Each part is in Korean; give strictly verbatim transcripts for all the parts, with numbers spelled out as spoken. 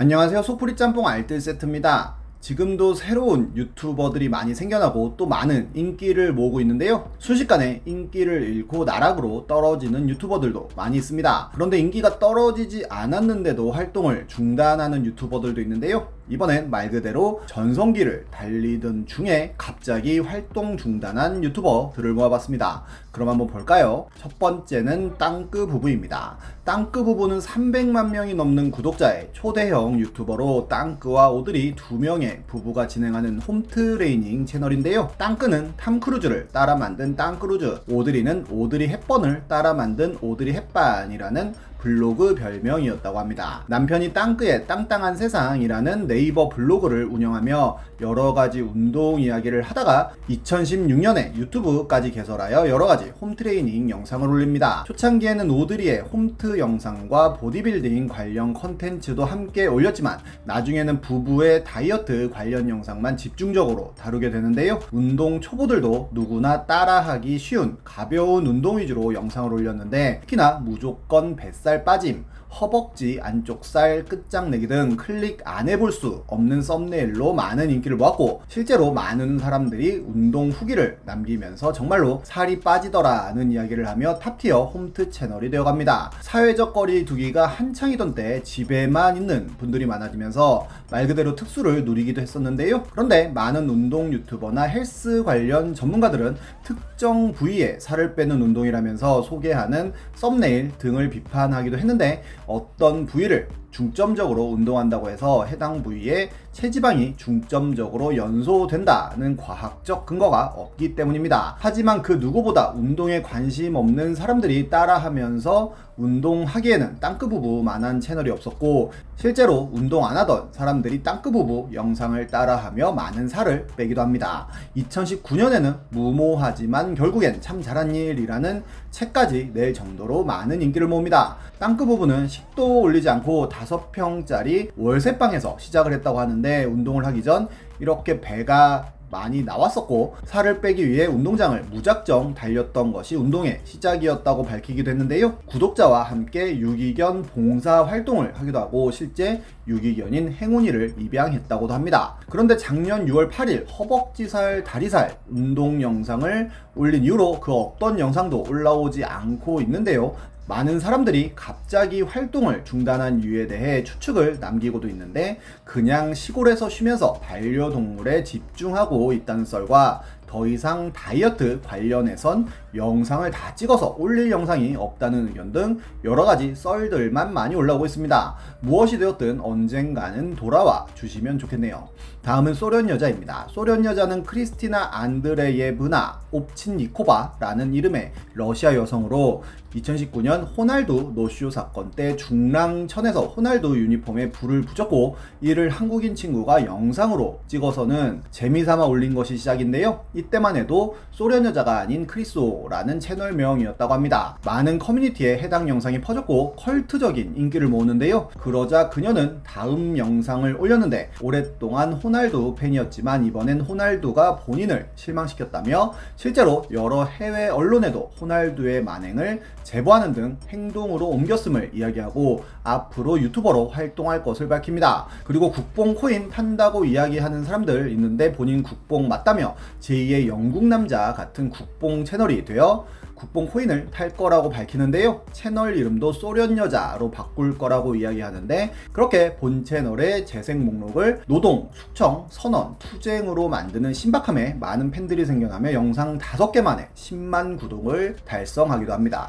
안녕하세요. 소프리 짬뽕 알뜰 세트입니다. 지금도 새로운 유튜버들이 많이 생겨나고 또 많은 인기를 모으고 있는데요, 순식간에 인기를 잃고 나락으로 떨어지는 유튜버들도 많이 있습니다. 그런데 인기가 떨어지지 않았는데도 활동을 중단하는 유튜버들도 있는데요, 이번엔 말 그대로 전성기를 달리던 중에 갑자기 활동 중단한 유튜버들을 모아봤습니다. 그럼 한번 볼까요? 첫 번째는 땅끄 부부입니다. 땅끄 부부는 삼백만 명이 넘는 구독자의 초대형 유튜버로 땅끄와 오드리 두 명의 부부가 진행하는 홈트레이닝 채널인데요, 땅끄는 탐크루즈를 따라 만든 땅크루즈, 오드리는 오드리 햇번을 따라 만든 오드리 햇반이라는 블로그 별명이었다고 합니다. 남편이 땅끄의 땅땅한 세상이라는 네이버 블로그를 운영하며 여러가지 운동 이야기를 하다가 이천십육 년에 유튜브까지 개설하여 여러가지 홈트레이닝 영상을 올립니다. 초창기에는 오드리의 홈트 영상과 보디빌딩 관련 컨텐츠도 함께 올렸지만 나중에는 부부의 다이어트 관련 영상만 집중적으로 다루게 되는데요, 운동 초보들도 누구나 따라하기 쉬운 가벼운 운동 위주로 영상을 올렸는데, 특히나 무조건 뱃살 살 빠짐, 허벅지 안쪽 살 끝장내기 등 클릭 안 해볼 수 없는 썸네일로 많은 인기를 모았고, 실제로 많은 사람들이 운동 후기를 남기면서 정말로 살이 빠지더라는 이야기를 하며 탑티어 홈트 채널이 되어갑니다. 사회적 거리 두기가 한창이던 때 집에만 있는 분들이 많아지면서 말 그대로 특수를 누리기도 했었는데요, 그런데 많은 운동 유튜버나 헬스 관련 전문가들은 특정 부위에 살을 빼는 운동이라면서 소개하는 썸네일 등을 비판 하기도 했는데, 어떤 부위를 중점적으로 운동한다고 해서 해당 부위에 체지방이 중점적으로 연소된다는 과학적 근거가 없기 때문입니다. 하지만 그 누구보다 운동에 관심 없는 사람들이 따라하면서 운동하기에는 땅끄 부부만한 채널이 없었고, 실제로 운동 안 하던 사람들이 땅끄 부부 영상을 따라하며 많은 살을 빼기도 합니다. 이천십구 년에는 무모하지만 결국엔 참 잘한 일이라는 책까지 낼 정도로 많은 인기를 모읍니다. 땅끄 부부는 식도 올리지 않고 다섯 평짜리 월세방에서 시작을 했다고 하는데, 운동을 하기 전 이렇게 배가 많이 나왔었고 살을 빼기 위해 운동장을 무작정 달렸던 것이 운동의 시작이었다고 밝히기도 했는데요, 구독자와 함께 유기견 봉사 활동을 하기도 하고 실제 유기견인 행운이를 입양했다고도 합니다. 그런데 작년 유월 팔일 허벅지살, 다리살 운동 영상을 올린 이후로 그 어떤 영상도 올라오지 않고 있는데요, 많은 사람들이 갑자기 활동을 중단한 이유에 대해 추측을 남기고도 있는데, 그냥 시골에서 쉬면서 반려동물에 집중하고 있다는 썰과 더 이상 다이어트 관련해선 영상을 다 찍어서 올릴 영상이 없다는 의견 등 여러가지 썰들만 많이 올라오고 있습니다. 무엇이 되었든 언젠가는 돌아와 주시면 좋겠네요. 다음은 소련 여자입니다. 소련 여자는 크리스티나 안드레예브나 옵친니코바라는 이름의 러시아 여성으로 이천십구 년 호날두 노쇼 사건 때 중랑천에서 호날두 유니폼에 불을 붙였고, 이를 한국인 친구가 영상으로 찍어서는 재미삼아 올린 것이 시작인데요, 이때만 해도 소련 여자가 아닌 크리소라는 채널명이었다고 합니다. 많은 커뮤니티에 해당 영상이 퍼졌고 컬트적인 인기를 모으는데요, 그러자 그녀는 다음 영상을 올렸는데 오랫동안 호날두 팬이었지만 이번엔 호날두가 본인을 실망시켰다며 실제로 여러 해외 언론에도 호날두의 만행을 제보하는 등 행동으로 옮겼음을 이야기하고 앞으로 유튜버로 활동할 것을 밝힙니다. 그리고 국뽕 코인 판다고 이야기하는 사람들 있는데, 본인 국뽕 맞다며 제이의 영국 남자 같은 국뽕 채널이 되어 국뽕 코인을 탈 거라고 밝히는데요, 채널 이름도 소련 여자로 바꿀 거라고 이야기하는데, 그렇게 본 채널의 재생 목록을 노동, 숙청, 선언, 투쟁으로 만드는 신박함에 많은 팬들이 생겨나며 영상 다섯 개 만에 십만 구독을 달성하기도 합니다.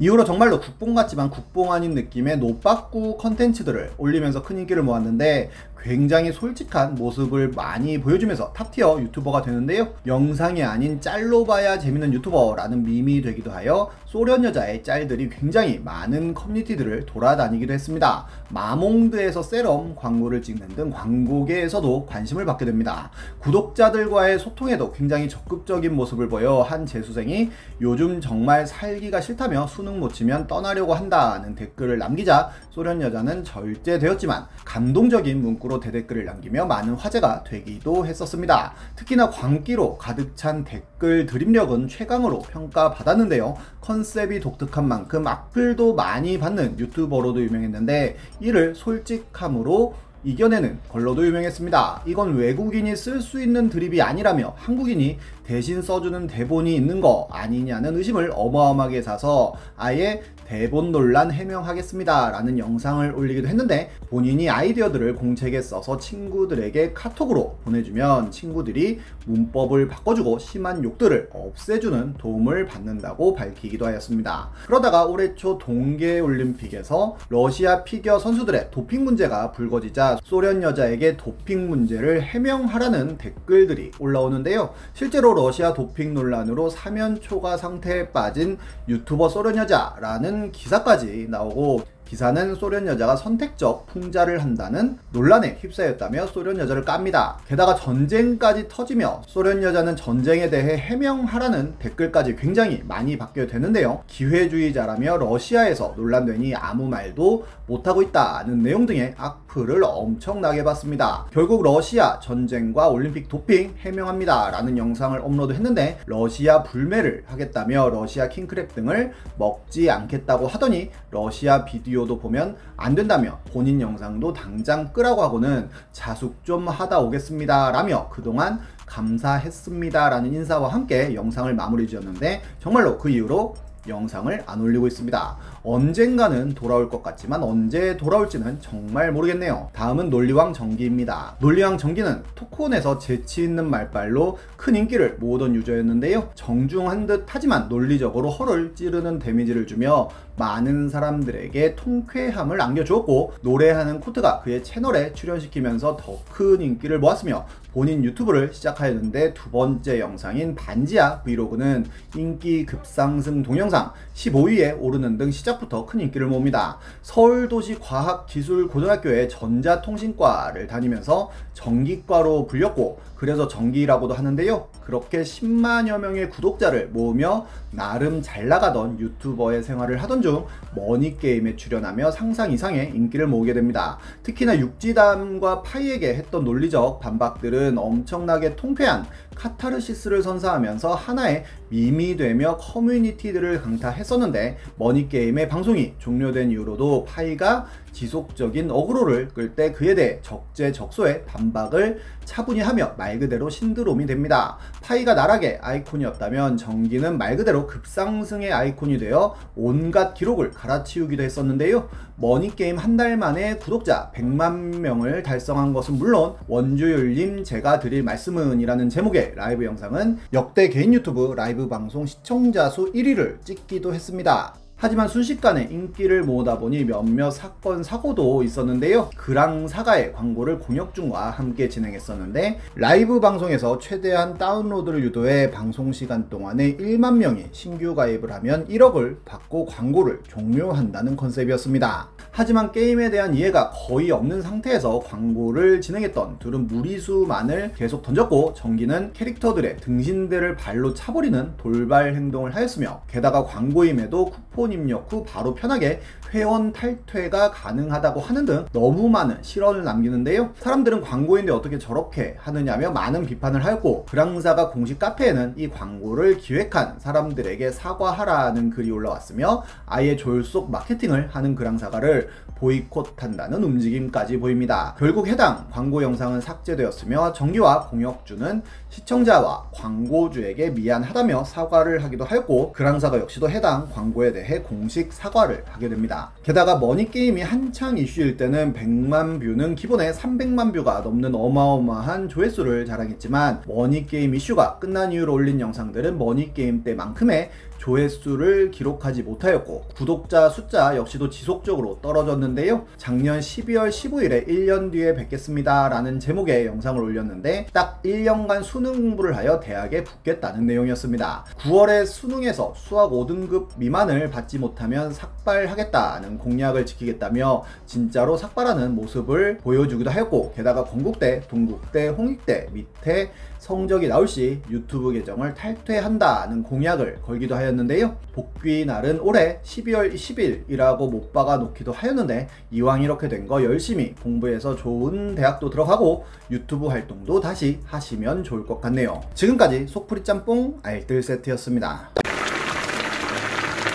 이후로 정말로 국뽕 같지만 국뽕 아닌 느낌의 노빠꾸 컨텐츠들을 올리면서 큰 인기를 모았는데, 굉장히 솔직한 모습을 많이 보여주면서 탑티어 유튜버가 되는데요, 영상이 아닌 짤로 봐야 재밌는 유튜버라는 밈이 되기도 하여 소련 여자의 짤들이 굉장히 많은 커뮤니티들을 돌아다니기도 했습니다. 마몽드에서 세럼 광고를 찍는 등 광고계에서도 관심을 받게 됩니다. 구독자들과의 소통에도 굉장히 적극적인 모습을 보여 한 재수생이 요즘 정말 살기가 싫다며 수능 못 치면 떠나려고 한다는 댓글을 남기자 소련 여자는 절제되었지만 감동적인 문구를 적으로 대댓글을 남기며 많은 화제가 되기도 했었습니다. 특히나 광기로 가득 찬 댓글 드립력은 최강으로 평가받았는데요. 컨셉이 독특한 만큼 악플도 많이 받는 유튜버로도 유명했는데 이를 솔직함으로 이겨내는 걸로도 유명했습니다. 이건 외국인이 쓸 수 있는 드립이 아니라며 한국인이 대신 써주는 대본이 있는 거 아니냐는 의심을 어마어마하게 사서 아예 대본 논란 해명하겠습니다 라는 영상을 올리기도 했는데, 본인이 아이디어들을 공책에 써서 친구들에게 카톡으로 보내주면 친구들이 문법을 바꿔주고 심한 욕들을 없애주는 도움을 받는다고 밝히기도 하였습니다. 그러다가 올해 초 동계올림픽에서 러시아 피겨 선수들의 도핑 문제가 불거지자 소련 여자에게 도핑 문제를 해명하라는 댓글들이 올라오는데요. 실제로 러시아 도핑 논란으로 사면초가 상태에 빠진 유튜버 소련 여자라는 기사까지 나오고, 기사는 소련 여자가 선택적 풍자를 한다는 논란에 휩싸였다며 소련 여자를 깝니다. 게다가 전쟁까지 터지며 소련 여자는 전쟁에 대해 해명하라는 댓글까지 굉장히 많이 받게 되는데요. 기회주의자라며 러시아에서 논란되니 아무 말도 못하고 있다는 내용 등의 악플을 엄청나게 받습니다. 결국 러시아 전쟁과 올림픽 도핑 해명합니다 라는 영상을 업로드했는데, 러시아 불매를 하겠다며 러시아 킹크랩 등을 먹지 않겠다고 하더니 러시아 비디오 도 보면 안 된다며 본인 영상도 당장 끄라고 하고는 자숙 좀 하다 오겠습니다 라며 그동안 감사했습니다 라는 인사와 함께 영상을 마무리 지었는데, 정말로 그 이후로 영상을 안 올리고 있습니다. 언젠가는 돌아올 것 같지만 언제 돌아올지는 정말 모르겠네요. 다음은 논리왕 정기입니다. 논리왕 정기는 토크온에서 재치있는 말빨로 큰 인기를 모으던 유저였는데요. 정중한 듯 하지만 논리적으로 허를 찌르는 데미지를 주며 많은 사람들에게 통쾌함을 안겨주었고, 노래하는 코트가 그의 채널에 출연시키면서 더 큰 인기를 모았으며 본인 유튜브를 시작하였는데, 두 번째 영상인 반지하 브이로그는 인기 급상승 동영상 십오 위에 오르는 등 시작부터 큰 인기를 모읍니다. 서울도시과학기술고등학교의 전자통신과를 다니면서 전기과로 불렸고, 그래서 전기라고도 하는데요. 그렇게 십만여 명의 구독자를 모으며 나름 잘 나가던 유튜버의 생활을 하던 중 머니게임에 출연하며 상상 이상의 인기를 모으게 됩니다. 특히나 육지담과 파이에게 했던 논리적 반박들은 엄청나게 통쾌한 카타르시스를 선사하면서 하나의 밈이 되며 커뮤니티들을 강타했었는데, 머니게임의 방송이 종료된 이후로도 파이가 지속적인 어그로를 끌 때 그에 대해 적재적소의 반박을 차분히 하며 말 그대로 신드롬이 됩니다. 파이가 나락의 아이콘이었다면 정기는 말 그대로 급상승의 아이콘이 되어 온갖 기록을 갈아치우기도 했었는데요. 머니게임 한 달 만에 구독자 백만 명을 달성한 것은 물론, 원주율님 제가 드릴 말씀은 이라는 제목의 라이브 영상은 역대 개인 유튜브 라이브 방송 시청자 수 일 위를 찍기도 했습니다. 하지만 순식간에 인기를 모으다 보니 몇몇 사건 사고도 있었는데요. 그랑사가의 광고를 공혁중과 함께 진행했었는데, 라이브 방송에서 최대한 다운로드를 유도해 방송 시간 동안에 일만 명이 신규 가입을 하면 일억을 받고 광고를 종료한다는 컨셉이었습니다. 하지만 게임에 대한 이해가 거의 없는 상태에서 광고를 진행했던 둘은 무리수만을 계속 던졌고, 정기는 캐릭터들의 등신대를 발로 차버리는 돌발 행동을 하였으며, 게다가 광고임에도 쿠폰 입력 후 바로 편하게 회원 탈퇴가 가능하다고 하는 등 너무 많은 실언을 남기는데요. 사람들은 광고인데 어떻게 저렇게 하느냐며 많은 비판을 하였고, 그랑사가 공식 카페에는 이 광고를 기획한 사람들에게 사과하라는 글이 올라왔으며, 아예 졸속 마케팅을 하는 그랑사가를 보이콧한다는 움직임까지 보입니다. 결국 해당 광고 영상은 삭제되었으며, 정기와 공혁주는 시청자와 광고주에게 미안하다며 사과를 하기도 하였고, 그랑사가 역시도 해당 광고에 대해 공식 사과를 하게 됩니다. 게다가 머니게임이 한창 이슈일 때는 백만 뷰는 기본에 삼백만 뷰가 넘는 어마어마한 조회수를 자랑했지만, 머니게임 이슈가 끝난 이후로 올린 영상들은 머니게임 때만큼의 조회수를 기록하지 못하였고, 구독자 숫자 역시도 지속적으로 떨어졌는데요. 작년 십이월 십오일에 일 년 뒤에 뵙겠습니다 라는 제목의 영상을 올렸는데, 딱 일 년간 수능 공부를 하여 대학에 붙겠다는 내용이었습니다. 구월에 수능에서 수학 오 등급 미만을 받지 못하면 삭발하겠다는 공약을 지키겠다며 진짜로 삭발하는 모습을 보여주기도 하였고, 게다가 건국대, 동국대, 홍익대 밑에 성적이 나올 시 유튜브 계정을 탈퇴한다는 공약을 걸기도 하였습니다. 하였는데요. 복귀날은 올해 십이월 이십일이라고 못 박아놓기도 하였는데 이왕 이렇게 된 거 열심히 공부해서 좋은 대학도 들어가고 유튜브 활동도 다시 하시면 좋을 것 같네요. 지금까지 속풀이 짬뽕 알뜰 세트였습니다.